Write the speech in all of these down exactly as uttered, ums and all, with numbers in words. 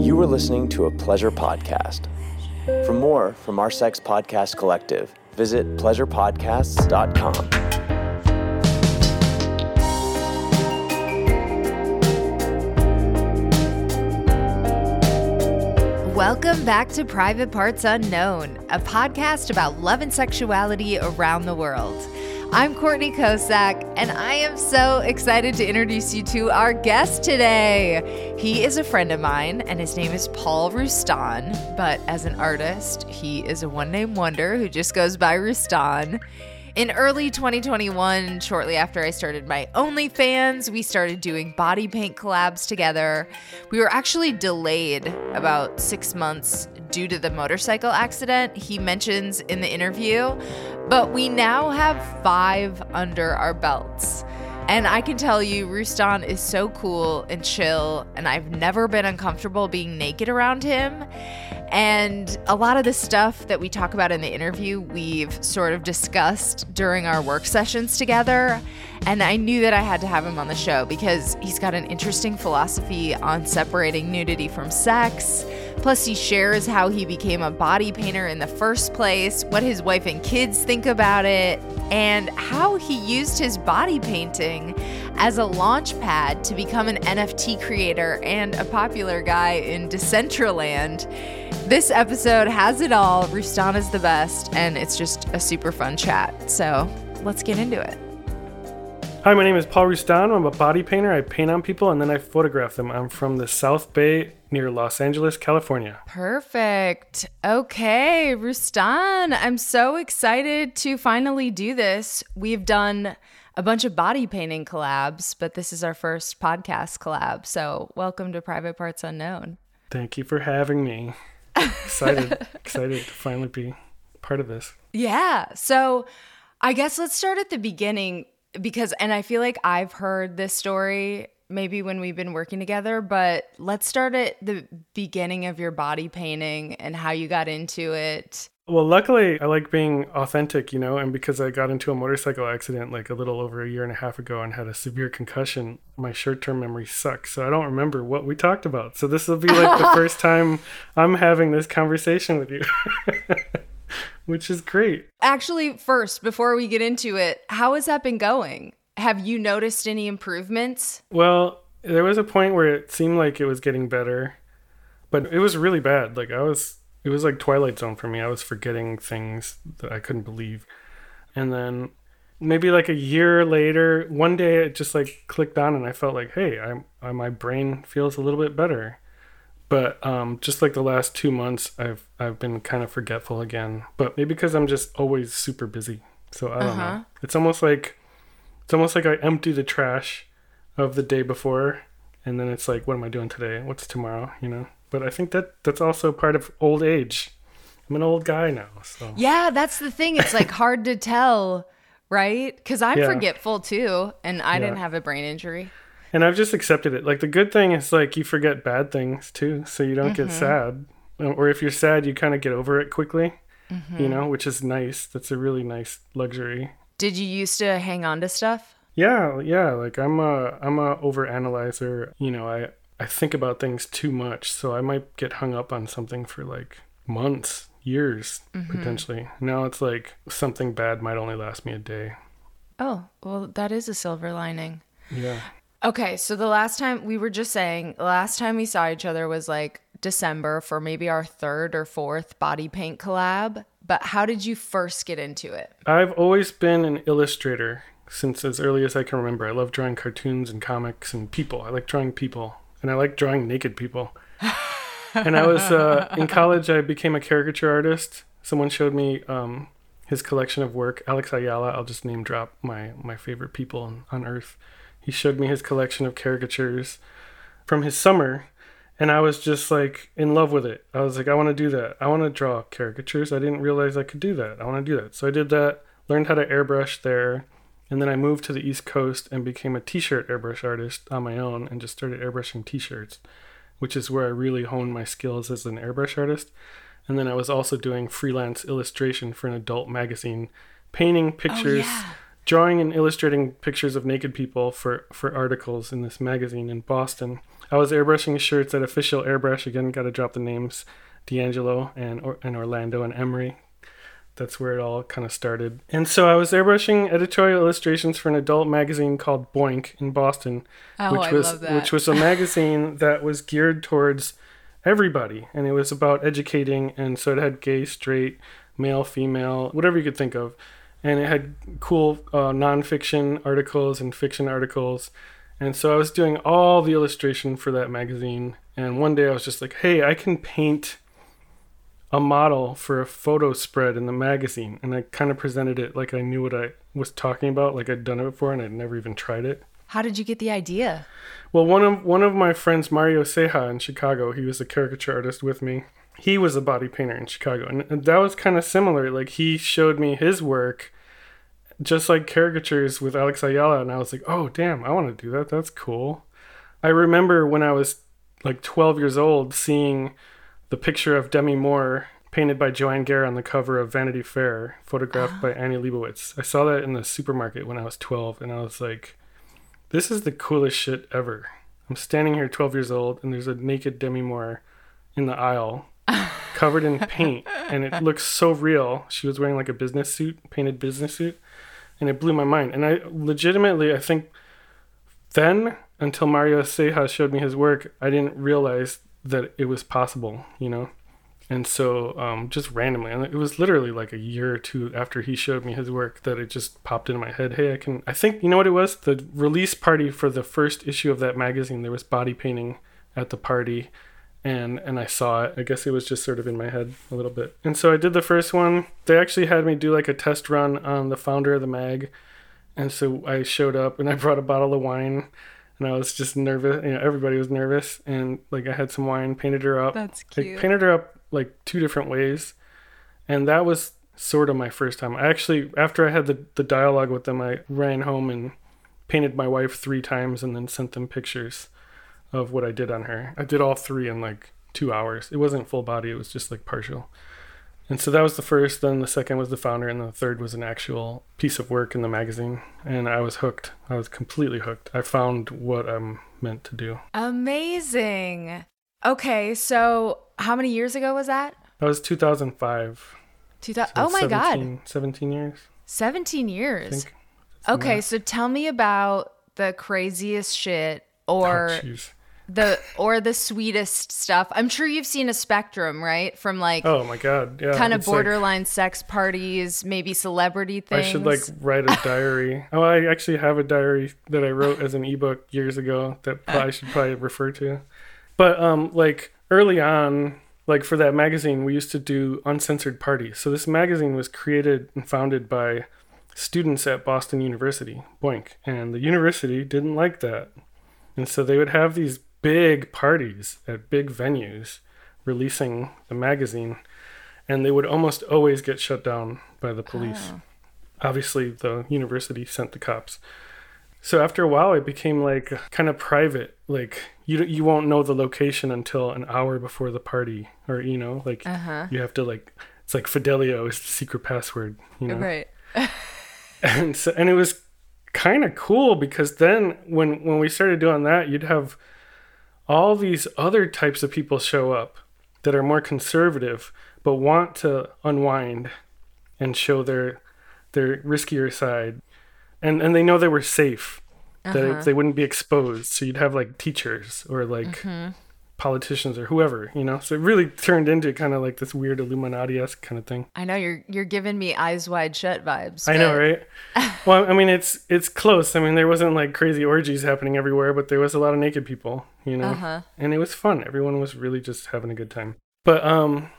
You are listening to a Pleasure Podcast. For more from our Sex Podcast Collective, visit pleasure podcasts dot com. Welcome back to Private Parts Unknown, a podcast about love and sexuality around the world. I'm Courtney Kosak, and I am so excited to introduce you to our guest today. He is a friend of mine, and his name is Paul Roostan, but as an artist, he is a one-name wonder who just goes by Roostan. In early twenty twenty-one, shortly after I started my OnlyFans, we started doing body paint collabs together. We were actually delayed about six months due to the motorcycle accident he mentions in the interview, but we now have five under our belts. And I can tell you, Roostan is so cool and chill, and I've never been uncomfortable being naked around him. And a lot of the stuff that we talk about in the interview, we've sort of discussed during our work sessions together. And I knew that I had to have him on the show because he's got an interesting philosophy on separating nudity from sex. Plus, he shares how he became a body painter in the first place, what his wife and kids think about it, and how he used his body painting as a launch pad to become an N F T creator and a popular guy in Decentraland. This episode has it all. Roostan is the best, and it's just a super fun chat. So let's get into it. Hi, my name is Paul Roostan. I'm a body painter. I paint on people and then I photograph them. I'm from the South Bay near Los Angeles, California. Perfect. Okay, Roostan, I'm so excited to finally do this. We've done a bunch of body painting collabs, but this is our first podcast collab. So welcome to Private Parts Unknown. Thank you for having me. Excited, excited to finally be part of this. Yeah. So I guess let's start at the beginning. Because, and I feel like I've heard this story maybe when we've been working together, but let's start at the beginning of your body painting and how you got into it. Well, luckily, I like being authentic, you know, and because I got into a motorcycle accident like a little over a year and a half ago and had a severe concussion, my short-term memory sucks. So I don't remember what we talked about. So this will be like the first time I'm having this conversation with you. Which is great. Actually, first, before we get into it, how has that been going? Have you noticed any improvements? Well, there was a point where it seemed like it was getting better, but it was really bad. Like I was, it was like Twilight Zone for me. I was forgetting things that I couldn't believe. And then maybe like a year later, one day it just like clicked on and I felt like, hey, I'm, I, my brain feels a little bit better. But um, just like the last two months, I've I've been kind of forgetful again. But maybe because I'm just always super busy. So I don't uh-huh. know. It's almost like it's almost like I empty the trash of the day before, and then it's like, what am I doing today? What's tomorrow? You know. But I think that that's also part of old age. I'm an old guy now. So yeah, that's the thing. It's like hard to tell, right? Because I'm yeah. forgetful too, and I yeah. didn't have a brain injury. And I've just accepted it. Like the good thing is like you forget bad things too. So you don't mm-hmm. get sad. Or if you're sad, you kind of get over it quickly, mm-hmm. you know, which is nice. That's a really nice luxury. Did you used to hang on to stuff? Yeah. Yeah. Like I'm a, I'm a overanalyzer. You know, I, I think about things too much. So I might get hung up on something for like months, years, mm-hmm. potentially. Now it's like something bad might only last me a day. Oh, well, that is a silver lining. Yeah. Okay, so the last time we were just saying, last time we saw each other was like December for maybe our third or fourth body paint collab. But how did you first get into it? I've always been an illustrator since as early as I can remember. I love drawing cartoons and comics and people. I like drawing people and I like drawing naked people. And I was uh, in college, I became a caricature artist. Someone showed me um, his collection of work. Alex Ayala, I'll just name drop my, my favorite people on, on earth. He showed me his collection of caricatures from his summer, And I was just like in love with it. I was like, I want to do that. I want to draw caricatures. I didn't realize I could do that. I want to do that. So I did that, learned how to airbrush there. And then I moved to the East Coast and became a t-shirt airbrush artist on my own and just started airbrushing t-shirts, which is where I really honed my skills as an airbrush artist. And then I was also doing freelance illustration for an adult magazine, painting pictures, oh, yeah. drawing and illustrating pictures of naked people for, for articles in this magazine in Boston. I was airbrushing shirts at Official Airbrush. Again, got to drop the names, D'Angelo and, or, and Orlando and Emery. That's where it all kind of started. And so I was airbrushing editorial illustrations for an adult magazine called Boink in Boston, oh, which I was love that. which was a magazine that was geared towards everybody, and it was about educating, and so it had gay, straight, male, female, whatever you could think of. And it had cool uh, nonfiction articles and fiction articles. And so I was doing all the illustration for that magazine, and one day I was just like, hey, I can paint a model for a photo spread in the magazine. And I kind of presented it like I knew what I was talking about, like I'd done it before and I'd never even tried it. How did you get the idea? Well, one of one of my friends, Mario Seija in Chicago, he was a caricature artist with me. He was a body painter in Chicago. And that was kind of similar. Like, he showed me his work, just like caricatures with Alex Ayala. And I was like, oh, damn, I want to do that. That's cool. I remember when I was like twelve years old, seeing the picture of Demi Moore painted by Joanne Gare on the cover of Vanity Fair, photographed uh-huh. by Annie Leibovitz. I saw that in the supermarket when I was twelve. And I was like, this is the coolest shit ever. I'm standing here twelve years old, and there's a naked Demi Moore in the aisle covered in paint, and it looks so real. She was wearing like a business suit, painted business suit, and it blew my mind. And I legitimately, I think then, until Mario Seija showed me his work, I didn't realize that it was possible, you know? And so um, just randomly, and it was literally like a year or two after he showed me his work that it just popped into my head. Hey, I can, I think, you know what it was? The release party for the first issue of that magazine, there was body painting at the party, and and I saw it. I guess it was just sort of in my head a little bit. And so I did the first one. They actually had me do like a test run on the founder of the mag. And so I showed up and I brought a bottle of wine, and I was just nervous. You know, everybody was nervous. And like I had some wine, painted her up. That's cute. I painted her up like two different ways, and that was sort of my first time. I actually, after I had the, the dialogue with them, I ran home and painted my wife three times and then sent them pictures of what I did on her. I did all three in like two hours. It wasn't full body, it was just like partial. And so that was the first, then the second was the founder, and the third was an actual piece of work in the magazine. And I was hooked. I was completely hooked. I found what I'm meant to do. Amazing. Okay, so how many years ago was that? That was two thousand five. two thousand, so oh my seventeen, God. seventeen years. seventeen years. Okay, so tell me about the craziest shit or oh, the or the sweetest stuff. I'm sure you've seen a spectrum, right? From like oh my God, yeah, kind of borderline like, sex parties, maybe celebrity things. I should like write a diary. Oh, I actually have a diary that I wrote as an ebook years ago that I should probably refer to. But um, like early on, like for that magazine, we used to do uncensored parties. So this magazine was created and founded by students at Boston University, Boink. And the university didn't like that. And so they would have these big parties at big venues releasing the magazine. And they would almost always get shut down by the police. Oh. Obviously, the university sent the cops. So after a while, it became like kind of private. Like you you won't know the location until an hour before the party, or you know, like uh-huh. you have to like it's like Fidelio is the secret password, you know. Right. and so and it was kind of cool because then when when we started doing that, you'd have all these other types of people show up that are more conservative but want to unwind and show their their riskier side. And and they know they were safe, that uh-huh. it, they wouldn't be exposed. So you'd have like teachers or like mm-hmm. politicians or whoever, you know. So it really turned into kind of like this weird Illuminati-esque kind of thing. I know you're you're giving me Eyes Wide Shut vibes. But... I know, right? Well, I mean, it's it's close. I mean, there wasn't like crazy orgies happening everywhere, but there was a lot of naked people, you know. Uh-huh. And it was fun. Everyone was really just having a good time. But um,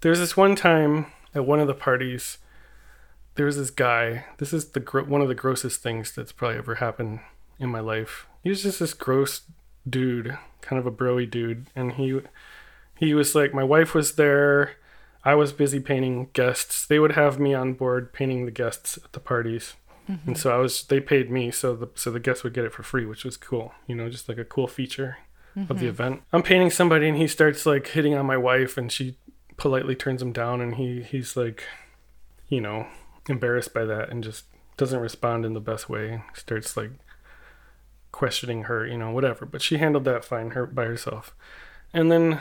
there's this one time at one of the parties. There was this guy, this is the gro- one of the grossest things that's probably ever happened in my life. He was just this gross dude, kind of a bro-y dude. And he he was like, my wife was there. I was busy painting guests. They would have me on board painting the guests at the parties. Mm-hmm. And so I was, they paid me. So the, so the guests would get it for free, which was cool. You know, just like a cool feature mm-hmm. of the event. I'm painting somebody and he starts like hitting on my wife and she politely turns him down. And he, he's like, you know, embarrassed by that and just doesn't respond in the best way. Starts like questioning her, you know, whatever. But she handled that fine her by herself. And then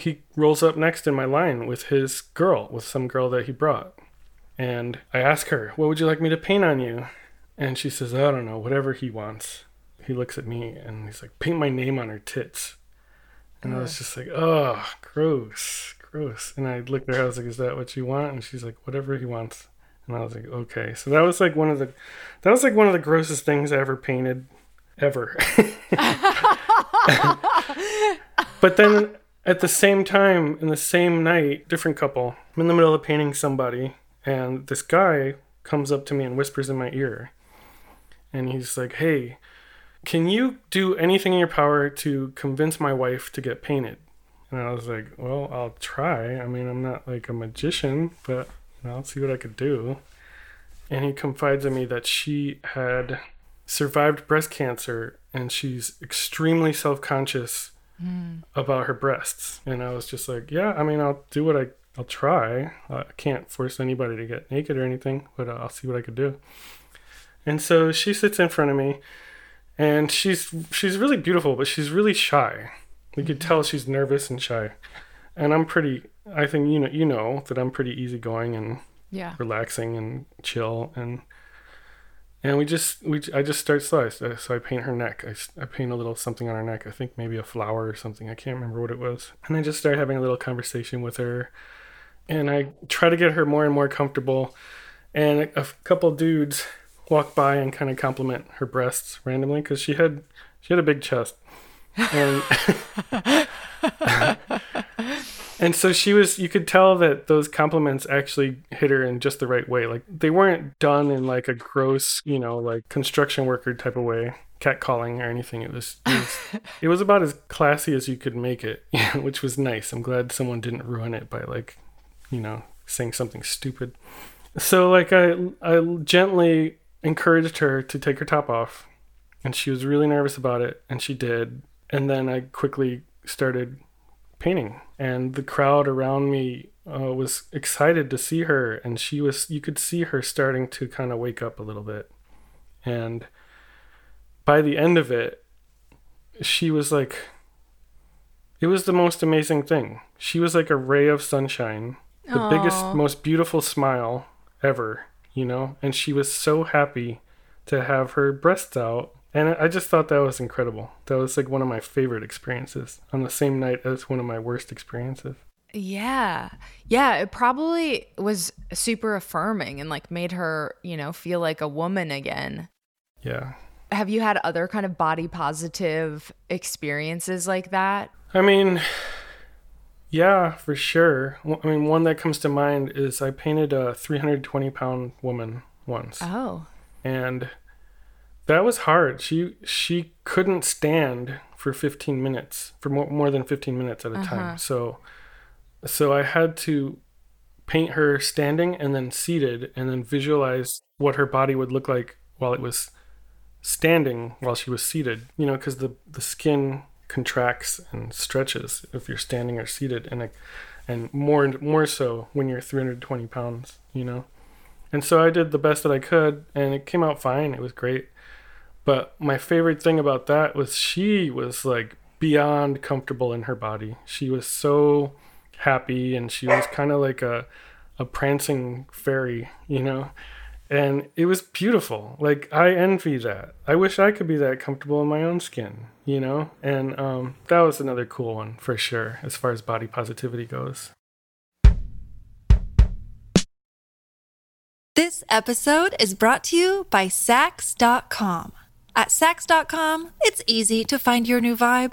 he rolls up next in my line with his girl, with some girl that he brought. And I ask her, what would you like me to paint on you? And she says, I don't know, whatever he wants. He looks at me and he's like, paint my name on her tits. And yeah. I was just like, oh, gross, gross. And I looked at her, I was like, is that what you want? And she's like, whatever he wants. And I was like, okay. So that was like one of the, that was like one of the grossest things I ever painted, ever. But then... at the same time, in the same night, different couple, I'm in the middle of painting somebody, and this guy comes up to me and whispers in my ear. And he's like, hey, can you do anything in your power to convince my wife to get painted? And I was like, well, I'll try. I mean, I'm not like a magician, but you know, I'll see what I could do. And he confides in me that she had survived breast cancer, and she's extremely self-conscious Mm. about her breasts. And I was just like, yeah, I mean, I'll do what I, I'll try. I can't force anybody to get naked or anything, but I'll see what I could do. And so she sits in front of me, and she's she's really beautiful, but she's really shy. You could tell she's nervous and shy. And I'm pretty, I think, you know, you know that I'm pretty easygoing and yeah. relaxing and chill. And And we just, we I just start sliced. So I paint her neck. I, I paint a little something on her neck. I think maybe a flower or something. I can't remember what it was. And I just start having a little conversation with her. And I try to get her more and more comfortable. And a, a couple dudes walk by and kind of compliment her breasts randomly because she had she had a big chest. And, and so she was, you could tell that those compliments actually hit her in just the right way. Like they weren't done in like a gross, you know, like construction worker type of way, catcalling or anything. It was, it was, it was about as classy as you could make it, which was nice. I'm glad someone didn't ruin it by like, you know, saying something stupid. So like I, I gently encouraged her to take her top off, and she was really nervous about it. And she did. And then I quickly started painting, and the crowd around me uh, was excited to see her, and she was, you could see her starting to kind of wake up a little bit. And by the end of it, she was like, it was the most amazing thing. She was like a ray of sunshine, the Aww. biggest, most beautiful smile ever, you know, and she was so happy to have her breasts out. And I just thought that was incredible. That was like one of my favorite experiences on the same night as one of my worst experiences. Yeah. Yeah. It probably was super affirming and like made her, you know, feel like a woman again. Yeah. Have you had other kind of body positive experiences like that? I mean, yeah, for sure. I mean, one that comes to mind is I painted a three hundred twenty pound woman once. Oh. And that was hard. She she couldn't stand for fifteen minutes, for more, more than fifteen minutes at a uh-huh. time. So so I had to paint her standing and then seated, and then visualize what her body would look like while it was standing, while she was seated. You know, because the, the skin contracts and stretches if you're standing or seated, and, and more and more so when you're three hundred twenty pounds, you know. And so I did the best that I could, and it came out fine. It was great. But my favorite thing about that was she was like beyond comfortable in her body. She was so happy, and she was kind of like a a prancing fairy, you know? And it was beautiful. Like, I envy that. I wish I could be that comfortable in my own skin, you know? And um, that was another cool one for sure, as far as body positivity goes. This episode is brought to you by Saks dot com. At Saks dot com, it's easy to find your new vibe.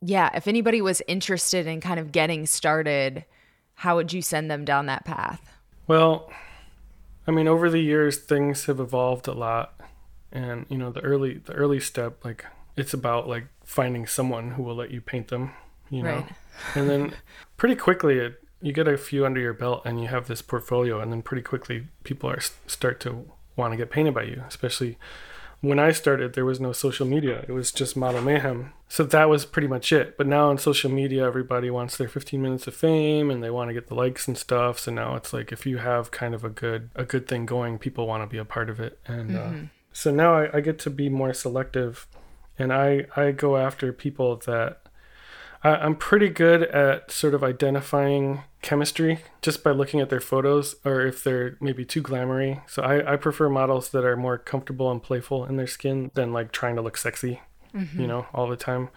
yeah, if anybody was interested in kind of getting started, how would you send them down that path? Well, I mean, over the years, things have evolved a lot. And, you know, the early the early step, like, it's about, like, finding someone who will let you paint them, you know. Right. And then pretty quickly, it, you get a few under your belt and you have this portfolio. And then pretty quickly, people are start to want to get painted by you. Especially when I started, there was no social media. It was just Model Mayhem. So that was pretty much it. But now on social media, everybody wants their fifteen minutes of fame and they want to get the likes and stuff. So now it's like, if you have kind of a good a good thing going, people want to be a part of it. And mm-hmm. uh, so now I, I get to be more selective. And I, I go after people that I, I'm pretty good at sort of identifying chemistry just by looking at their photos, or if they're maybe too glamour-y. So I, I prefer models that are more comfortable and playful in their skin than like trying to look sexy, mm-hmm. you know, all the time.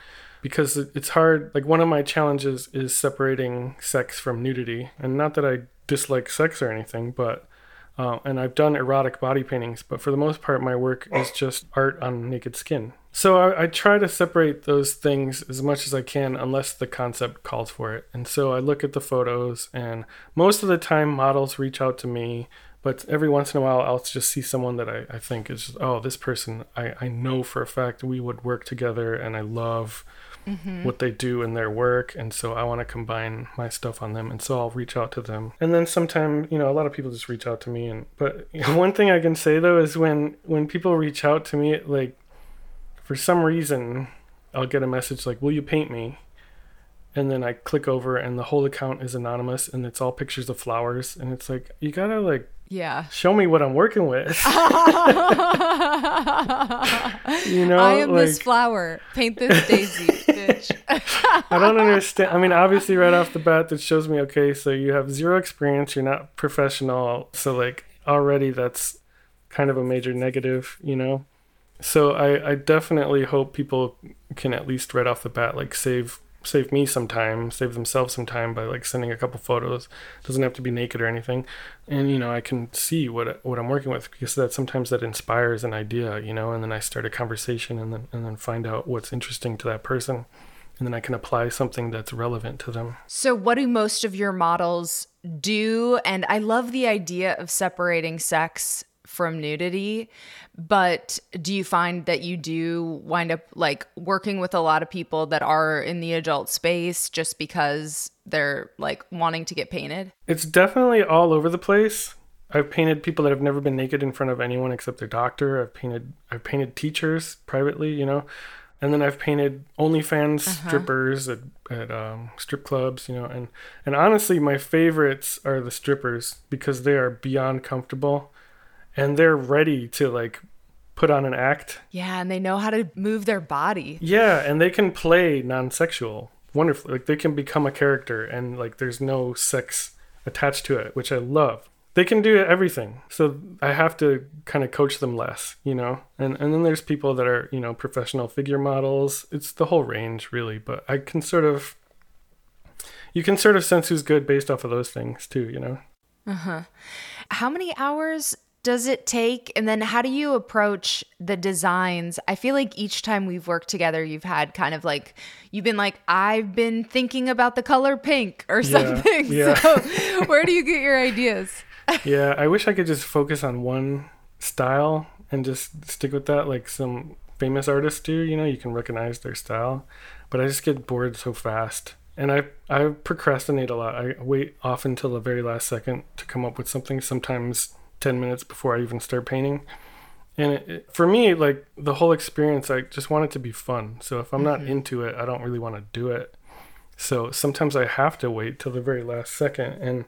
Because it's hard. Like, one of my challenges is separating sex from nudity. And not that I dislike sex or anything, but... Uh, and I've done erotic body paintings, but for the most part, my work is just art on naked skin. So I, I try to separate those things as much as I can, unless the concept calls for it. And so I look at the photos, and most of the time, models reach out to me. But every once in a while, I'll just see someone that I, I think is, just, oh, this person, I, I know for a fact we would work together, and I love mm-hmm. what they do in their work, and so I want to combine my stuff on them, and so I'll reach out to them. And then sometimes, you know, a lot of people just reach out to me. And but one thing I can say though is when when people reach out to me, like, for some reason I'll get a message like, will you paint me? And then I click over and the whole account is anonymous and it's all pictures of flowers, and it's like, you gotta like yeah show me what I'm working with. You know, I am like, this flower, paint this daisy, bitch. I don't understand. I mean, obviously right off the bat that shows me, okay, so you have zero experience, you're not professional, so like already that's kind of a major negative, you know. So I, I definitely hope people can at least right off the bat like save save me some time, save themselves some time by like sending a couple photos. It doesn't have to be naked or anything. And, you know, I can see what what I'm working with, because that sometimes that inspires an idea, you know, and then I start a conversation and then and then find out what's interesting to that person. And then I can apply something that's relevant to them. So what do most of your models do? And I love the idea of separating sex from nudity, but do you find that you do wind up like working with a lot of people that are in the adult space just because they're like wanting to get painted? It's definitely all over the place. I've painted people that have never been naked in front of anyone except their doctor. I've painted I've painted teachers privately, you know, and then I've painted OnlyFans uh-huh. strippers at, at um, strip clubs, you know, and and honestly, my favorites are the strippers, because they are beyond comfortable. And they're ready to, like, put on an act. Yeah, and they know how to move their body. Yeah, and they can play non-sexual wonderfully. Like, they can become a character, and, like, there's no sex attached to it, which I love. They can do everything. So I have to kind of coach them less, you know? And and then there's people that are, you know, professional figure models. It's the whole range, really. But I can sort of... You can sort of sense who's good based off of those things, too, you know? Uh-huh. How many hours... does it take? And then how do you approach the designs? I feel like each time we've worked together, you've had kind of like, you've been like, I've been thinking about the color pink or something. Yeah, yeah. So where do you get your ideas? Yeah, I wish I could just focus on one style and just stick with that, like some famous artists do, you know, you can recognize their style, but I just get bored so fast. And I I procrastinate a lot. I wait often till the very last second to come up with something, sometimes ten minutes before I even start painting. And it, it, for me, like the whole experience, I just want it to be fun. So if I'm mm-hmm. not into it, I don't really want to do it. So sometimes I have to wait till the very last second. And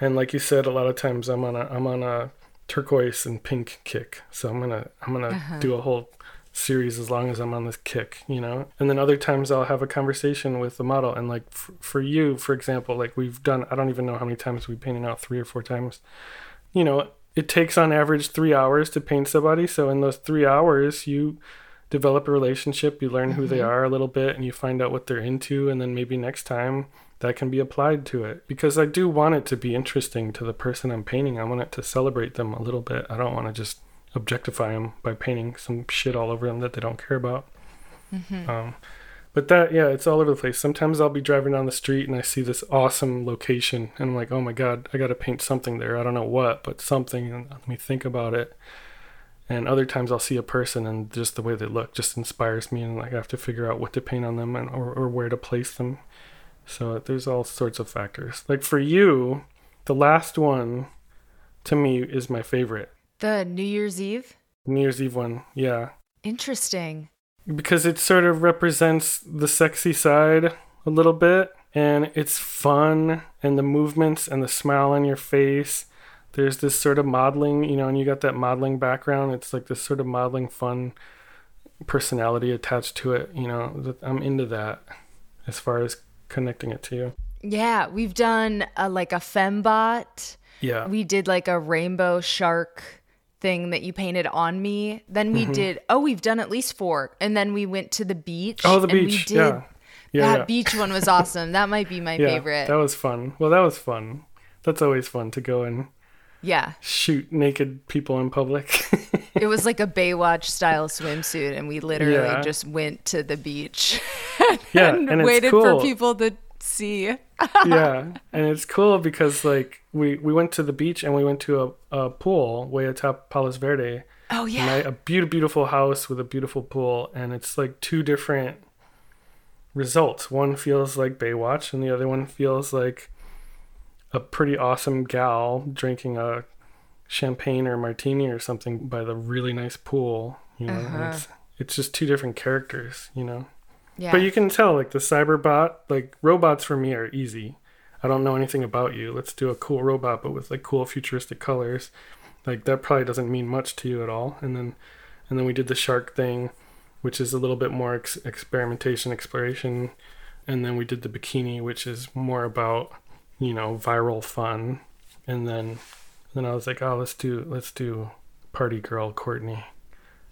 and like you said, a lot of times I'm on a I'm on a turquoise and pink kick. So I'm gonna I'm gonna uh-huh. do a whole series as long as I'm on this kick, you know. And then other times I'll have a conversation with the model, and like f- for you, for example, like we've done, I don't even know how many times we painted out, three or four times. You know, it takes on average three hours to paint somebody. So in those three hours, you develop a relationship, you learn who mm-hmm. they are a little bit, and you find out what they're into. And then maybe next time that can be applied to it, because I do want it to be interesting to the person I'm painting. I want it to celebrate them a little bit. I don't want to just objectify them by painting some shit all over them that they don't care about. Mm-hmm. Um, but that, yeah, it's all over the place. Sometimes I'll be driving down the street and I see this awesome location and I'm like, oh my God, I got to paint something there. I don't know what, but something, and let me think about it. And other times I'll see a person and just the way they look just inspires me, and like I have to figure out what to paint on them and or, or where to place them. So there's all sorts of factors. Like for you, the last one to me is my favorite. The New Year's Eve? New Year's Eve one, yeah. Interesting. Because it sort of represents the sexy side a little bit, and it's fun, and the movements and the smile on your face. There's this sort of modeling, you know, and you got that modeling background. It's like this sort of modeling fun personality attached to it. You know, I'm into that as far as connecting it to you. Yeah, we've done a, like a fembot. Yeah. We did like a rainbow shark thing that you painted on me. Then we mm-hmm. did, oh, we've done at least four. And then we went to the beach. Oh, the and beach, we did, yeah. yeah. That yeah. beach one was awesome. That might be my yeah, favorite. That was fun. Well, that was fun. That's always fun to go and yeah. shoot naked people in public. It was like a Baywatch style swimsuit, and we literally yeah. just went to the beach and, yeah, and, and waited cool. for people to see. Yeah. And it's cool because like we, we went to the beach and we went to a, a pool way atop Palos Verdes. Oh yeah. And I, a beautiful, beautiful house with a beautiful pool, and it's like two different results. One feels like Baywatch and the other one feels like a pretty awesome gal drinking a champagne or martini or something by the really nice pool, you know. Uh-huh. It's, it's just two different characters, you know. Yeah. But you can tell, like the cyberbot, like robots for me are easy. I don't know anything about you. Let's do a cool robot, but with like cool futuristic colors. Like that probably doesn't mean much to you at all. And then, and then we did the shark thing, which is a little bit more ex- experimentation, exploration. And then we did the bikini, which is more about, you know, viral fun. And then then I was like, oh, let's do let's do party girl Courtney.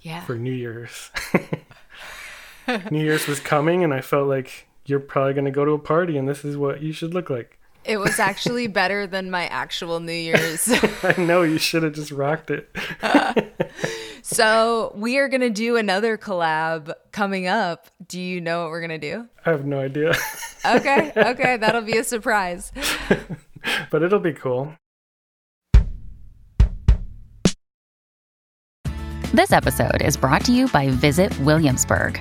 Yeah. For New Year's. New Year's was coming and I felt like you're probably going to go to a party and this is what you should look like. It was actually better than my actual New Year's. I know, you should have just rocked it. uh, so we are going to do another collab coming up. Do you know what we're going to do? I have no idea. okay, okay. That'll be a surprise. But it'll be cool. This episode is brought to you by Visit Williamsburg.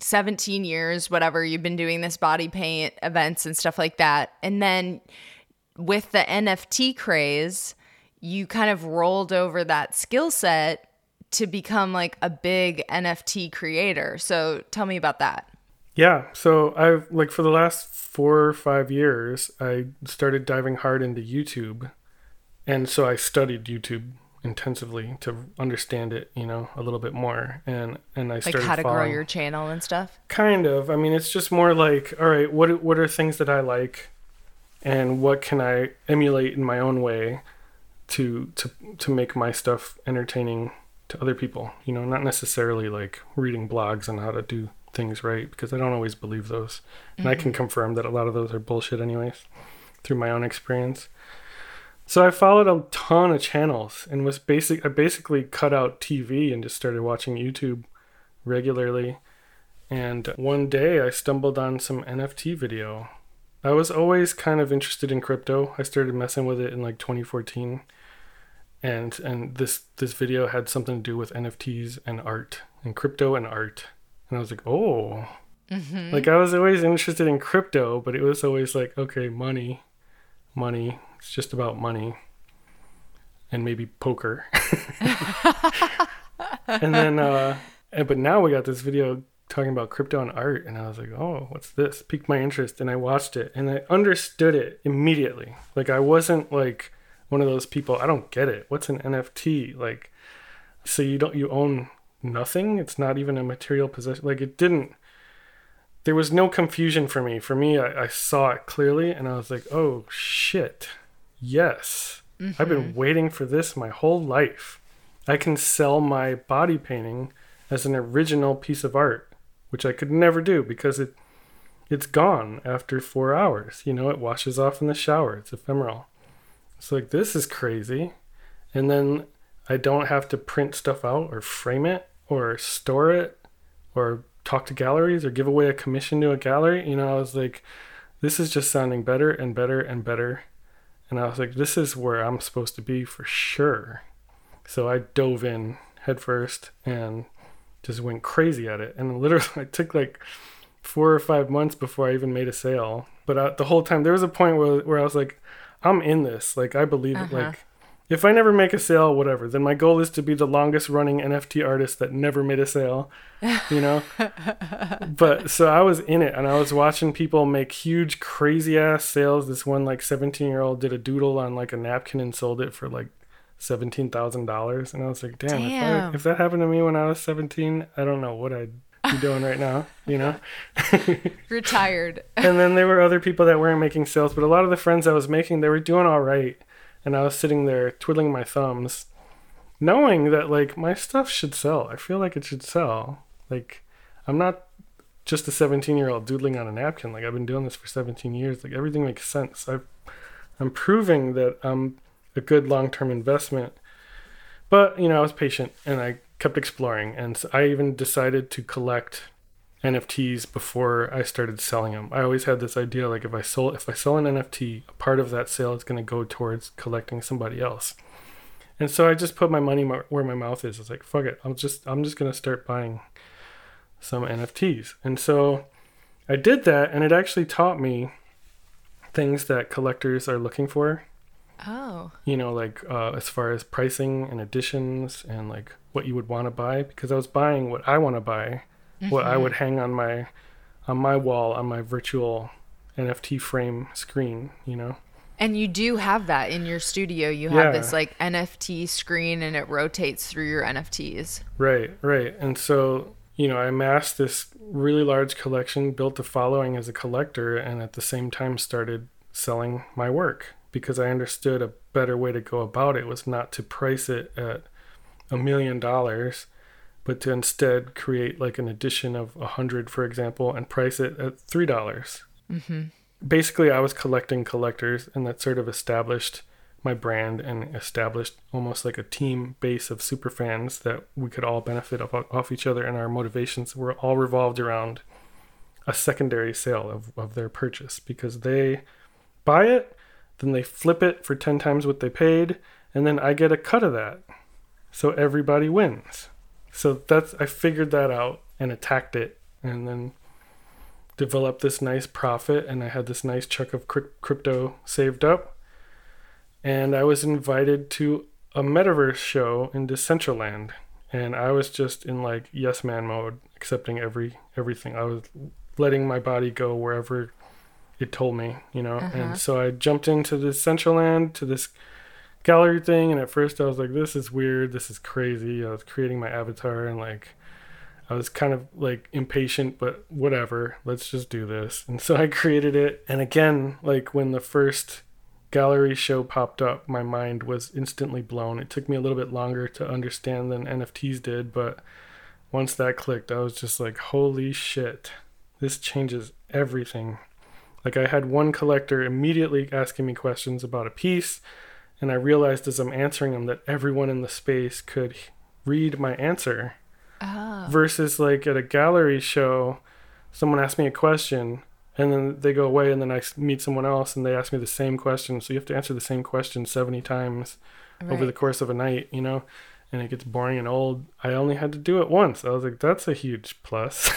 seventeen years, whatever, you've been doing this body paint events and stuff like that. And then with the N F T craze, you kind of rolled over that skill set to become like a big N F T creator. So tell me about that. Yeah. So I've like for the last four or five years, I started diving hard into YouTube. And so I studied YouTube intensively to understand it, you know, a little bit more. And and I started like how to grow your channel and stuff? Kind of. I mean, it's just more like, all right, what what are things that I like and what can I emulate in my own way to to to make my stuff entertaining to other people? You know, not necessarily like reading blogs on how to do things right, because I don't always believe those. Mm-hmm. And I can confirm that a lot of those are bullshit anyways through my own experience. So I followed a ton of channels and was basic. I basically cut out T V and just started watching YouTube regularly. And one day I stumbled on some N F T video. I was always kind of interested in crypto. I started messing with it in like twenty fourteen, and and this this video had something to do with N F Ts and art and crypto and art. And I was like, oh, mm-hmm. like I was always interested in crypto, but it was always like, okay, money, money. It's just about money and maybe poker. And then, uh, and, but now we got this video talking about crypto and art, and I was like, oh, what's this? Piqued my interest, and I watched it, and I understood it immediately. Like, I wasn't like one of those people, I don't get it. What's an N F T? Like, so you don't, you own nothing? It's not even a material possession. Like, it didn't, there was no confusion for me. For me, I, I saw it clearly, and I was like, oh, shit. Yes. Mm-hmm. I've been waiting for this my whole life. I can sell my body painting as an original piece of art, which I could never do because it, it's gone after four hours. You know, it washes off in the shower. It's ephemeral. It's like, this is crazy. And then I don't have to print stuff out or frame it or store it or talk to galleries or give away a commission to a gallery. You know, I was like, this is just sounding better and better and better. And I was like, this is where I'm supposed to be for sure. So I dove in headfirst and just went crazy at it. And literally, it took like four or five months before I even made a sale. But I, the whole time, there was a point where, where I was like, I'm in this. Like, I believe uh-huh. it. Like, if I never make a sale, whatever, then my goal is to be the longest running N F T artist that never made a sale, you know? But so I was in it, and I was watching people make huge, crazy ass sales. This one like seventeen year old did a doodle on like a napkin and sold it for like seventeen thousand dollars. And I was like, damn, damn. If, I, if that happened to me when I was seventeen, I don't know what I'd be doing right now, you know? Retired. And then there were other people that weren't making sales, but a lot of the friends I was making, they were doing all right. And I was sitting there twiddling my thumbs, knowing that, like, my stuff should sell. I feel like it should sell. Like, I'm not just a seventeen-year-old doodling on a napkin. Like, I've been doing this for seventeen years. Like, everything makes sense. I've, I'm proving that I'm a good long-term investment. But, you know, I was patient, and I kept exploring. And so I even decided to collect N F Ts before I started selling them. I always had this idea, like, if I sold, if I sell an N F T, a part of that sale is going to go towards collecting somebody else. And so I just put my money where my mouth is. It's like, fuck it, I'm just I'm just going to start buying some N F Ts. And so I did that, and it actually taught me things that collectors are looking for. Oh. You know, like uh, as far as pricing and editions and like what you would want to buy, because I was buying what I want to buy. Mm-hmm. What I would hang on my on my wall on my virtual N F T frame screen, you know. And you do have that in your studio. You have yeah. this like N F T screen, and it rotates through your N F Ts. Right, right. And so, you know, I amassed this really large collection, built a following as a collector, and at the same time started selling my work because I understood a better way to go about it was not to price it at a million dollars. But to instead create like an edition of one hundred, for example, and price it at three dollars. Mm-hmm. Basically, I was collecting collectors, and that sort of established my brand and established almost like a team base of super fans that we could all benefit off, off each other, and our motivations were all revolved around a secondary sale of, of their purchase, because they buy it, then they flip it for ten times what they paid, and then I get a cut of that. So everybody wins. So that's, I figured that out and attacked it, and then developed this nice profit, and I had this nice chunk of crypto saved up, and I was invited to a metaverse show in Decentraland, and I was just in like yes man mode, accepting every everything. I was letting my body go wherever it told me, you know. Uh-huh. And so I jumped into Decentraland to this gallery thing, and at first I was like, this is weird, this is crazy. I was creating my avatar, and like I was kind of like impatient, but whatever, let's just do this. And so I created it, and again, like when the first gallery show popped up, my mind was instantly blown. It took me a little bit longer to understand than N F Ts did, but once that clicked, I was just like, holy shit, this changes everything. Like I had one collector immediately asking me questions about a piece. And I realized as I'm answering them that everyone in the space could read my answer. Oh. Versus like at a gallery show, someone asks me a question and then they go away, and then I meet someone else and they ask me the same question. So you have to answer the same question seventy times right. over the course of a night, you know, and it gets boring and old. I only had to do it once. I was like, that's a huge plus.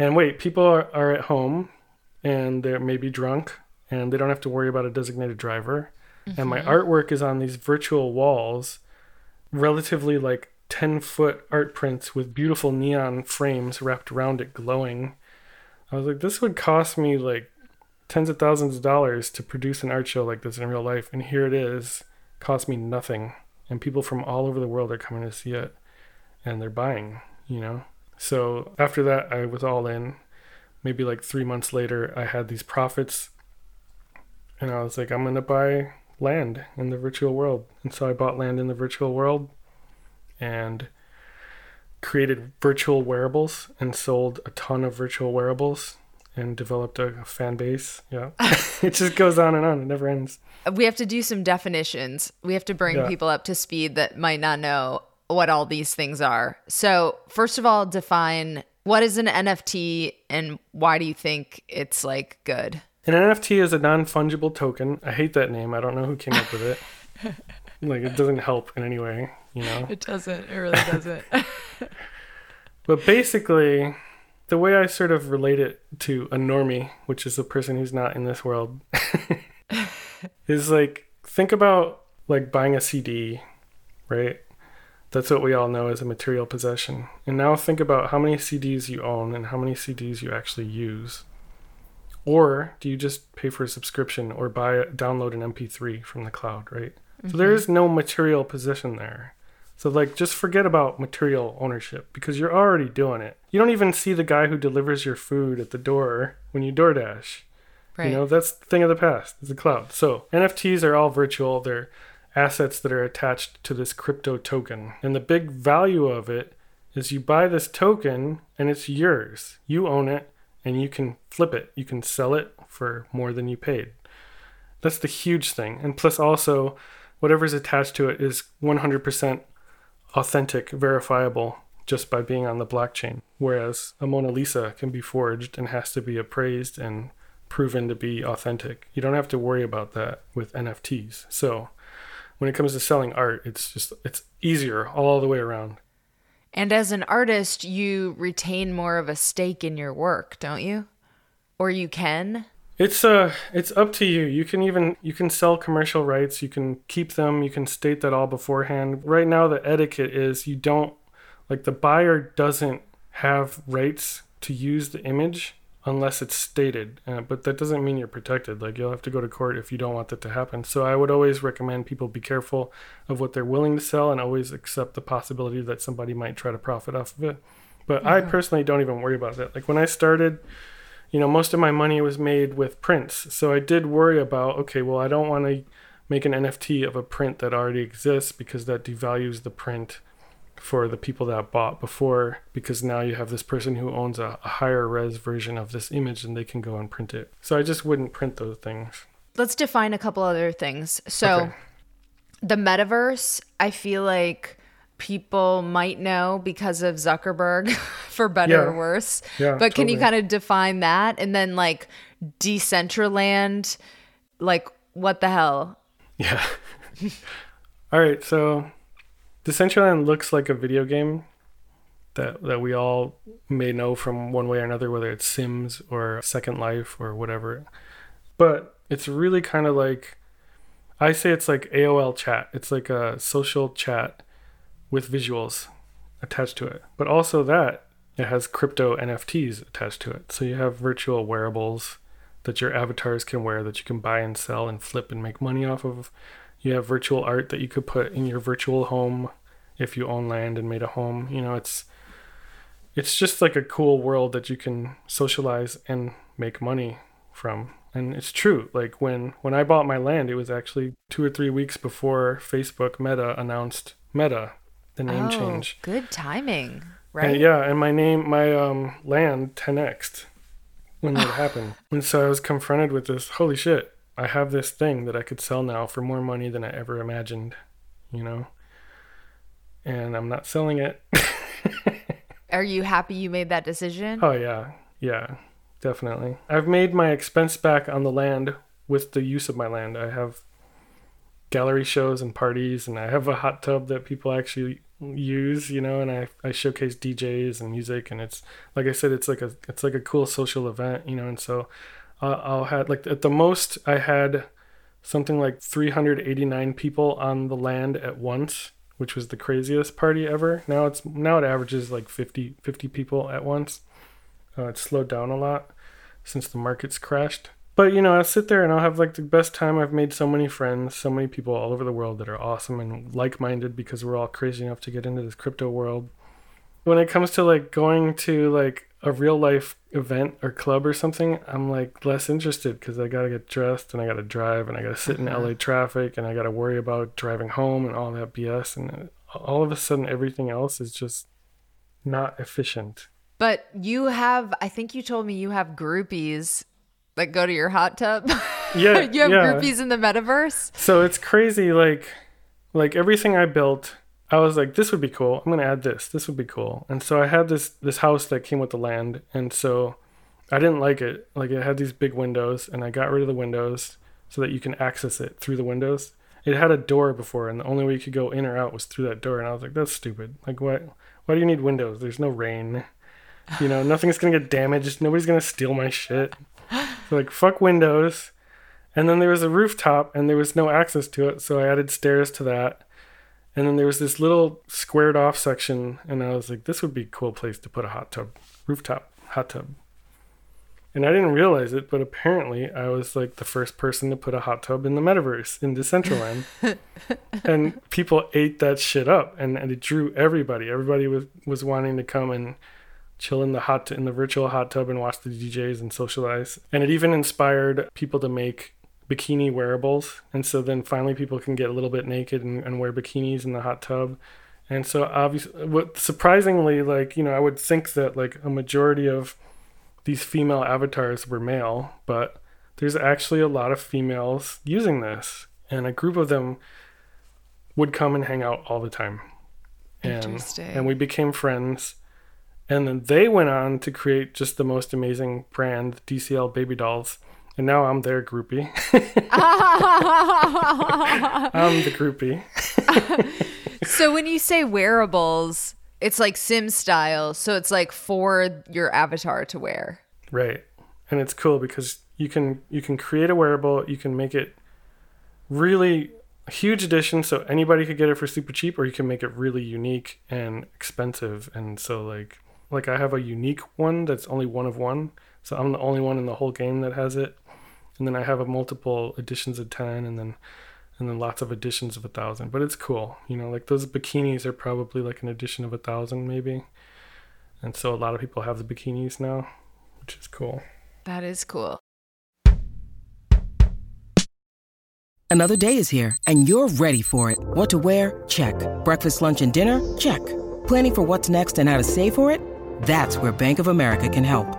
And wait, people are, are at home and they're maybe drunk and they don't have to worry about a designated driver. Mm-hmm. And my artwork is on these virtual walls, relatively like ten-foot art prints with beautiful neon frames wrapped around it glowing. I was like, this would cost me like tens of thousands of dollars to produce an art show like this in real life. And here it is. Cost me nothing. And people from all over the world are coming to see it. And they're buying, you know. So after that, I was all in. Maybe like three months later, I had these profits. And I was like, I'm going to buy land in the virtual world. And so I bought land in the virtual world and created virtual wearables and sold a ton of virtual wearables and developed a, a fan base. Yeah. It just goes on and on. It never ends. We have to do some definitions. We have to bring yeah. people up to speed that might not know what all these things are. So first of all, define what is an N F T and why do you think it's like good? An N F T is a non-fungible token. I hate that name. I don't know who came up with it. Like, it doesn't help in any way, you know? It doesn't. It really doesn't. But basically, the way I sort of relate it to a normie, which is a person who's not in this world, is like, think about like buying a C D, right? That's what we all know as a material possession. And now think about how many C Ds you own and how many C Ds you actually use. Or do you just pay for a subscription or buy a, download an M P three from the cloud, right? Mm-hmm. So there is no material possession there. So like, just forget about material ownership because you're already doing it. You don't even see the guy who delivers your food at the door when you DoorDash. Right. You know, that's the thing of the past. It's the cloud. So N F Ts are all virtual. They're assets that are attached to this crypto token. And the big value of it is you buy this token and it's yours. You own it and you can flip it. You can sell it for more than you paid. That's the huge thing. And plus also, whatever's attached to it is one hundred percent authentic, verifiable just by being on the blockchain. Whereas a Mona Lisa can be forged and has to be appraised and proven to be authentic. You don't have to worry about that with N F Ts. So when it comes to selling art, it's just, it's easier all the way around. And as an artist, you retain more of a stake in your work, don't you? Or you can? It's uh, it's up to you. You can even, you can sell commercial rights. You can keep them. You can state that all beforehand. Right now, the etiquette is you don't, like the buyer doesn't have rights to use the image unless it's stated. Uh, but that doesn't mean you're protected. Like you'll have to go to court if you don't want that to happen. So I would always recommend people be careful of what they're willing to sell and always accept the possibility that somebody might try to profit off of it. But yeah. I personally don't even worry about that. Like when I started, you know, most of my money was made with prints. So I did worry about, okay, well, I don't want to make an N F T of a print that already exists because that devalues the print for the people that bought before, because now you have this person who owns a, a higher res version of this image and they can go and print it. So I just wouldn't print those things. Let's define a couple other things. So okay. The metaverse, I feel like people might know because of Zuckerberg, for better yeah. or worse. Yeah, but can totally. You kind of define that? And then like Decentraland, like what the hell? Yeah. All right. So Decentraland looks like a video game that that we all may know from one way or another, whether it's Sims or Second Life or whatever. But it's really kind of like, I say it's like A O L chat. It's like a social chat with visuals attached to it. But also that, it has crypto N F Ts attached to it. So you have virtual wearables that your avatars can wear that you can buy and sell and flip and make money off of. You have virtual art that you could put in your virtual home if you own land and made a home. You know, it's it's just like a cool world that you can socialize and make money from. And it's true. Like when, when I bought my land, it was actually two or three weeks before Facebook Meta announced Meta, the name oh, change. Good timing, right? And yeah, and my name, my um, land ten X'd when that happened. And so I was confronted with this, holy shit, I have this thing that I could sell now for more money than I ever imagined, you know, and I'm not selling it. Are you happy you made that decision? Oh, yeah. Yeah, definitely. I've made my expense back on the land with the use of my land. I have gallery shows and parties, and I have a hot tub that people actually use, you know, and I, I showcase D Js and music. And it's like I said, it's like a it's like a cool social event, you know, and so I'll had like at the most I had something like three hundred eighty-nine people on the land at once, which was the craziest party ever. Now it's now it averages like fifty, fifty people at once. Uh, it's slowed down a lot since the markets crashed. But, you know, I'll sit there and I'll have like the best time. I've made so many friends, so many people all over the world that are awesome and like-minded because we're all crazy enough to get into this crypto world. When it comes to like going to like a real life event or club or something, I'm like less interested because I got to get dressed and I got to drive and I got to sit in L A traffic and I got to worry about driving home and all that B S. And all of a sudden, everything else is just not efficient. But you have, I think you told me you have groupies that go to your hot tub. Yeah. You have yeah. groupies in the metaverse. So it's crazy. Like, like everything I built, I was like, this would be cool. I'm going to add this. This would be cool. And so I had this this house that came with the land. And so I didn't like it. Like it had these big windows and I got rid of the windows so that you can access it through the windows. It had a door before and the only way you could go in or out was through that door. And I was like, that's stupid. Like why, why do you need windows? There's no rain. You know, nothing's going to get damaged. Nobody's going to steal my shit. So like, fuck windows. And then there was a rooftop and there was no access to it. So I added stairs to that. And then there was this little squared off section. And I was like, this would be a cool place to put a hot tub, rooftop hot tub. And I didn't realize it, but apparently I was like the first person to put a hot tub in the metaverse in Decentraland. And people ate that shit up and, and it drew everybody. Everybody was, was wanting to come and chill in the hot t- in the virtual hot tub and watch the D Js and socialize. And it even inspired people to make bikini wearables, and so then finally people can get a little bit naked and, and wear bikinis in the hot tub. And so obviously, what surprisingly, like, you know, I would think that like a majority of these female avatars were male, but there's actually a lot of females using this, and a group of them would come and hang out all the time. And, Interesting. And we became friends, and then they went on to create just the most amazing brand, D C L Baby Dolls. And now I'm their groupie. I'm the groupie. So when you say wearables, it's like Sim style. So it's like for your avatar to wear. Right. And it's cool because you can you can create a wearable. You can make it really a huge edition. So anybody could get it for super cheap, or you can make it really unique and expensive. And so like like I have a unique one that's only one of one. So I'm the only one in the whole game that has it. And then I have a multiple editions of ten, and then and then lots of editions of a thousand. But it's cool. You know, like those bikinis are probably like an edition of a thousand maybe. And so a lot of people have the bikinis now, which is cool. That is cool. Another day is here and you're ready for it. What to wear? Check. Breakfast, lunch, and dinner? Check. Planning for what's next and how to save for it? That's where Bank of America can help.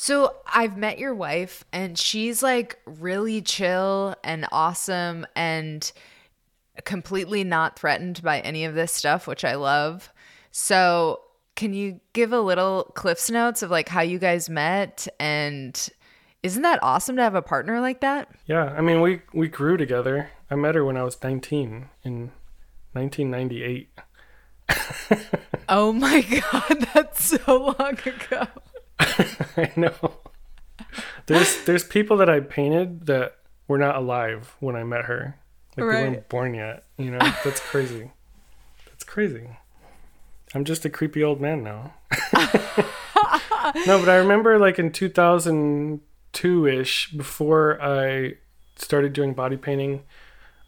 So I've met your wife, and she's like really chill and awesome and completely not threatened by any of this stuff, which I love. So can you give a little Cliff's Notes of like how you guys met? And isn't that awesome to have a partner like that? Yeah. I mean, we, we grew together. I met her when I was nineteen in nineteen ninety-eight. Oh my God. That's so long ago. I know. There's there's people that I painted that were not alive when I met her. Like right. They weren't born yet. You know, that's crazy. That's crazy. I'm just a creepy old man now. No, but I remember like in two thousand two-ish, before I started doing body painting,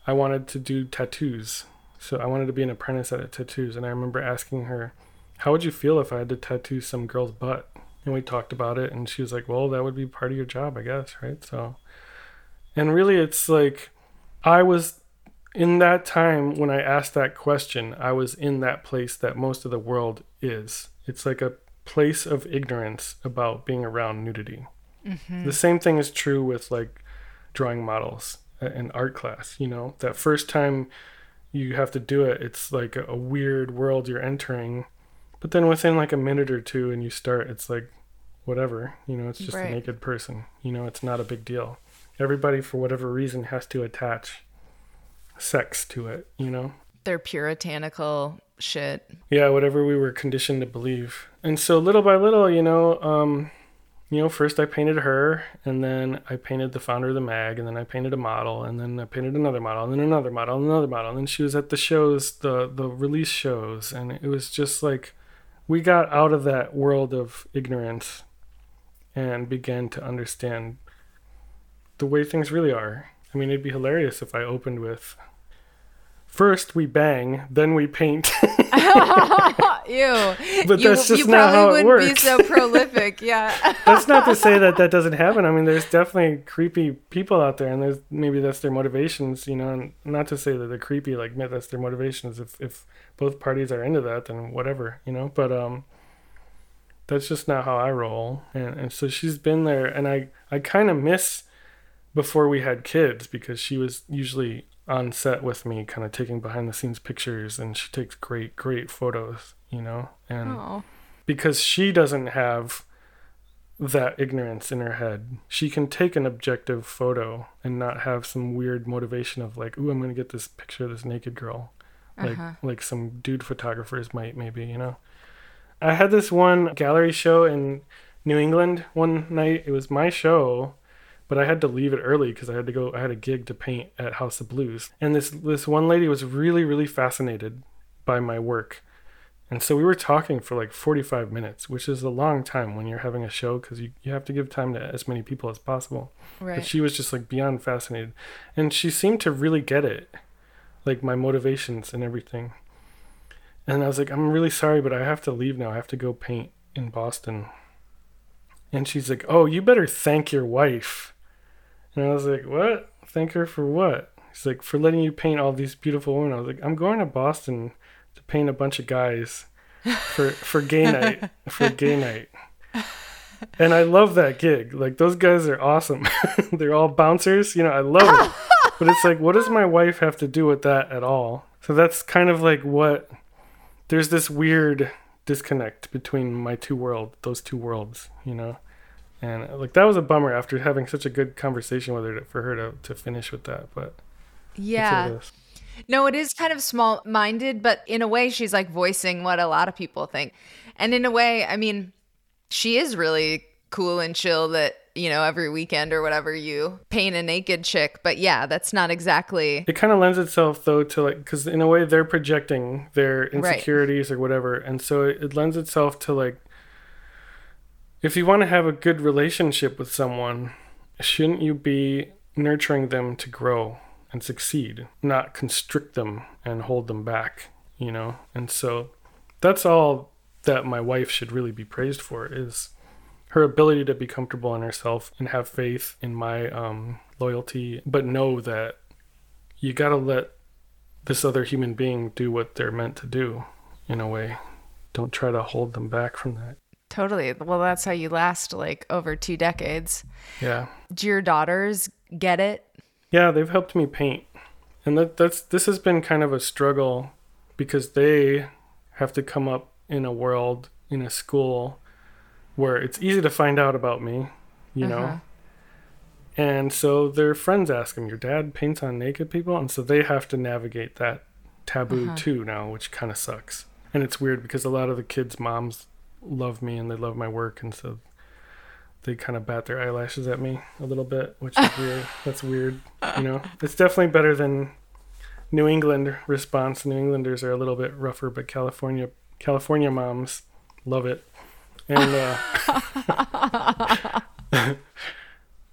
I wanted to do tattoos. So I wanted to be an apprentice at tattoos. And I remember asking her, how would you feel if I had to tattoo some girl's butt? and we talked about it, and she was like, well, that would be part of your job, I guess, right? So, and really it's like, I was in that time when I asked that question, I was in that place that most of the world is. It's like a place of ignorance about being around nudity. Mm-hmm. The same thing is true with like drawing models in art class, you know, that first time you have to do it, it's like a weird world you're entering, but then within like a minute or two and you start, it's like, whatever, you know, it's just right. a naked person, you know, it's not a big deal. Everybody, for whatever reason, has to attach sex to it, you know? Their puritanical shit. Yeah, whatever we were conditioned to believe. And so little by little, you know, um, you know, first I painted her, and then I painted the founder of the mag, and then I painted a model, and then I painted another model, and then another model, and another model. And then she was at the shows, the, the release shows, and it was just like, we got out of that world of ignorance and began to understand the way things really are. I mean, it'd be hilarious if I opened with, first we bang, then we paint. Ew. But that's you, just you not how it works. You probably wouldn't be so prolific, yeah. That's not to say that that doesn't happen. I mean, there's definitely creepy people out there, and there's maybe that's their motivations, you know, and not to say that they're creepy, like, that's their motivations. If, if both parties are into that, then whatever, you know, but um, that's just not how I roll. And, and so she's been there, and I, I kind of miss... before we had kids, because she was usually on set with me, kind of taking behind the scenes pictures, and she takes great, great photos, you know, and Aww. Because she doesn't have that ignorance in her head, she can take an objective photo and not have some weird motivation of like, ooh, I'm going to get this picture of this naked girl. Uh-huh. Like, like some dude photographers might maybe, you know. I had this one gallery show in New England one night. It was my show, but I had to leave it early because I had to go, I had a gig to paint at House of Blues. And this, this one lady was really, really fascinated by my work. And so we were talking for like forty-five minutes, which is a long time when you're having a show, because you, you have to give time to as many people as possible. Right. But she was just like beyond fascinated. And she seemed to really get it, like my motivations and everything. And I was like, I'm really sorry, but I have to leave now. I have to go paint in Boston. And she's like, oh, you better thank your wife. And I was like, what? Thank her for what? He's like, for letting you paint all these beautiful women. I was like, I'm going to Boston to paint a bunch of guys for, for gay night, for gay night. And I love that gig. Like, those guys are awesome. They're all bouncers. You know, I love it. But it's like, what does my wife have to do with that at all? So that's kind of like what, there's this weird disconnect between my two world, those two worlds, you know? And like, that was a bummer after having such a good conversation with her to, for her to, to finish with that. But yeah, it is. No, it is kind of small minded, but in a way she's like voicing what a lot of people think. And in a way, I mean, she is really cool and chill that, you know, every weekend or whatever you paint a naked chick. But yeah, that's not exactly. It kind of lends itself though to like, because in a way they're projecting their insecurities, right, or whatever. And so it, it lends itself to like, if you want to have a good relationship with someone, shouldn't you be nurturing them to grow and succeed, not constrict them and hold them back, you know? And so that's all that my wife should really be praised for, is her ability to be comfortable in herself and have faith in my um, loyalty, but know that you got to let this other human being do what they're meant to do in a way. Don't try to hold them back from that. Totally. Well, that's how you last like over two decades. Yeah. Do your daughters get it? Yeah, they've helped me paint. And that that's this has been kind of a struggle, because they have to come up in a world, in a school where it's easy to find out about me, you uh-huh. know. And so their friends ask them, your dad paints on naked people? And so they have to navigate that taboo uh-huh. too now, which kind of sucks. And it's weird because a lot of the kids' moms love me and they love my work, and so they kind of bat their eyelashes at me a little bit, which is weird. That's weird, you know. It's definitely better than New England response. New Englanders are a little bit rougher, but California California moms love it. And uh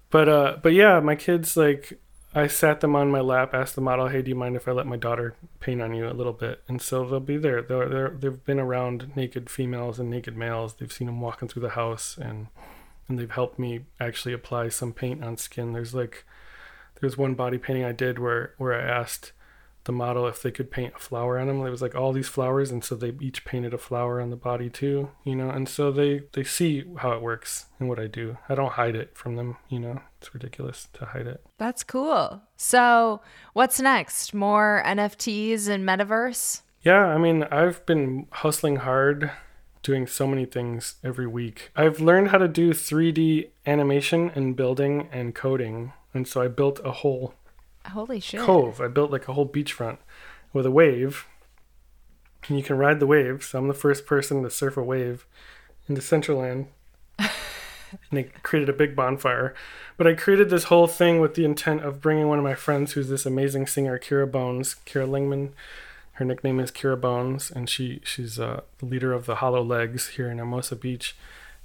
but uh but yeah, my kids, like I sat them on my lap, asked the model, hey, do you mind if I let my daughter paint on you a little bit? And so they'll be there. They're, they're, they've been around naked females and naked males. They've seen them walking through the house, and and they've helped me actually apply some paint on skin. There's like, there's one body painting I did where, where I asked the model if they could paint a flower on them. There was like all these flowers, and so they each painted a flower on the body too, you know? And so they, they see how it works and what I do. I don't hide it from them, you know? It's ridiculous to hide it. That's cool. So what's next? More N F Ts and metaverse? Yeah, I mean, I've been hustling hard, doing so many things every week. I've learned how to do three D animation and building and coding. And so I built a whole Holy shit. cove. I built like a whole beachfront with a wave. And you can ride the wave. So I'm the first person to surf a wave in Decentraland. And I created a big bonfire. But I created this whole thing with the intent of bringing one of my friends, who's this amazing singer, Kira Bones, Kira Lingman. Her nickname is Kira Bones, and she, she's uh, the leader of the Hollow Legs here in Hermosa Beach.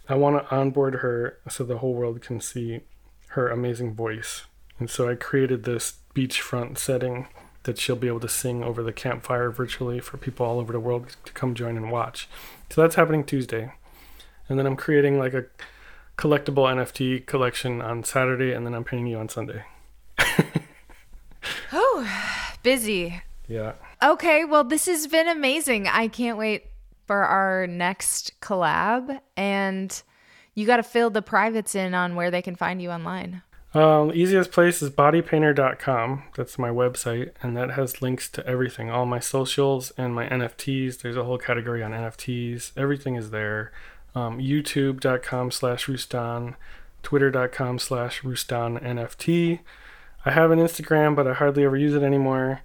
I want to onboard her so the whole world can see her amazing voice. And so I created this beachfront setting that she'll be able to sing over the campfire virtually for people all over the world to come join and watch. So that's happening Tuesday. And then I'm creating like a collectible N F T collection on Saturday, and then I'm painting you on Sunday. Oh, busy. Yeah. Okay, well, this has been amazing. I can't wait for our next collab. And you got to fill the privates in on where they can find you online. Um, the easiest place is body painter dot com. That's my website, and that has links to everything, all my socials and my N F Ts. There's a whole category on N F Ts. Everything is there. Um, YouTube dot com slash Roostan, Twitter dot com slash Roostan N F T. I have an Instagram, but I hardly ever use it anymore.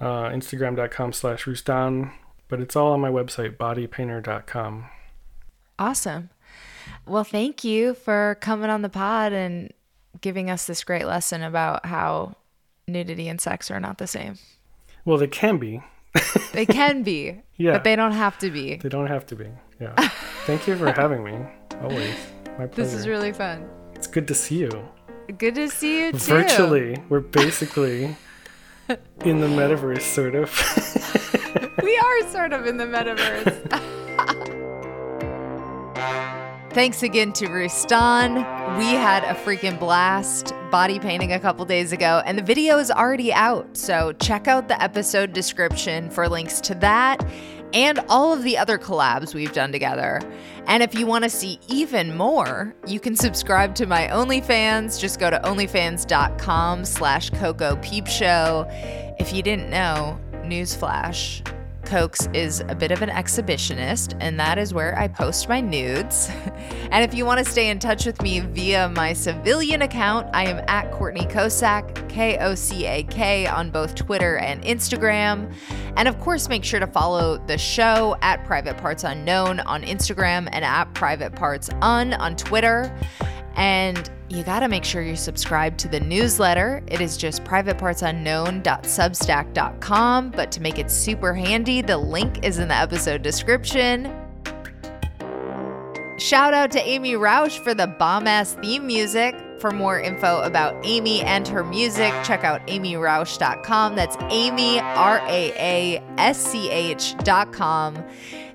Uh, Instagram dot com slash Roostan, but it's all on my website, body painter dot com. Awesome. Well, thank you for coming on the pod and giving us this great lesson about how nudity and sex are not the same. Well, they can be. They can be. Yeah. But they don't have to be. They don't have to be. Yeah. Thank you for having me. Always. My pleasure. This is really fun. It's good to see you. Good to see you too. Virtually. We're basically in the metaverse, sort of. We are sort of in the metaverse. Thanks again to Roostan. We had a freaking blast body painting a couple days ago, and the video is already out. So check out the episode description for links to that and all of the other collabs we've done together. And if you want to see even more, you can subscribe to my OnlyFans. Just go to onlyfans dot com slash Coco Peep Show. If you didn't know, newsflash, Cokes is a bit of an exhibitionist, and that is where I post my nudes. And if you want to stay in touch with me via my civilian account, I am at Courtney Kosak, K O C A K, on both Twitter and Instagram. And of course, make sure to follow the show at Private Parts Unknown on Instagram and at Private Parts Un on Twitter. And you got to make sure you subscribe to the newsletter. It is just private parts unknown dot substack dot com. But to make it super handy, the link is in the episode description. Shout out to Amy Rausch for the bomb-ass theme music. For more info about Amy and her music, check out amy rausch dot com. That's Amy, R A A S C H dot com.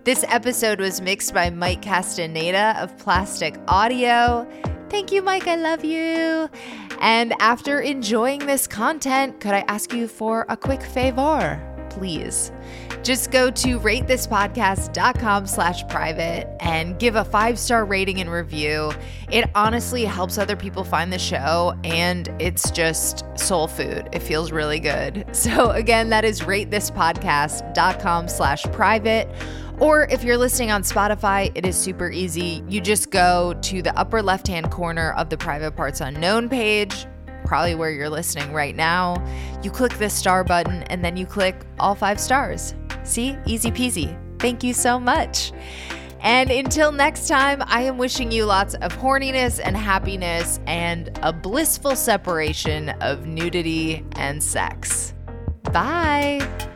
This episode was mixed by Mike Castaneda of Plastic Audio. Thank you, Mike. I love you. And after enjoying this content, could I ask you for a quick favor? Please. Just go to rate this podcast dot com slash private and give a five-star rating and review. It honestly helps other people find the show, and it's just soul food. It feels really good. So again, that is rate this podcast dot com slash private. Or if you're listening on Spotify, it is super easy. You just go to the upper left-hand corner of the Private Parts Unknown page, probably where you're listening right now. You click the star button, and then you click all five stars. See? Easy peasy. Thank you so much. And until next time, I am wishing you lots of horniness and happiness and a blissful separation of nudity and sex. Bye.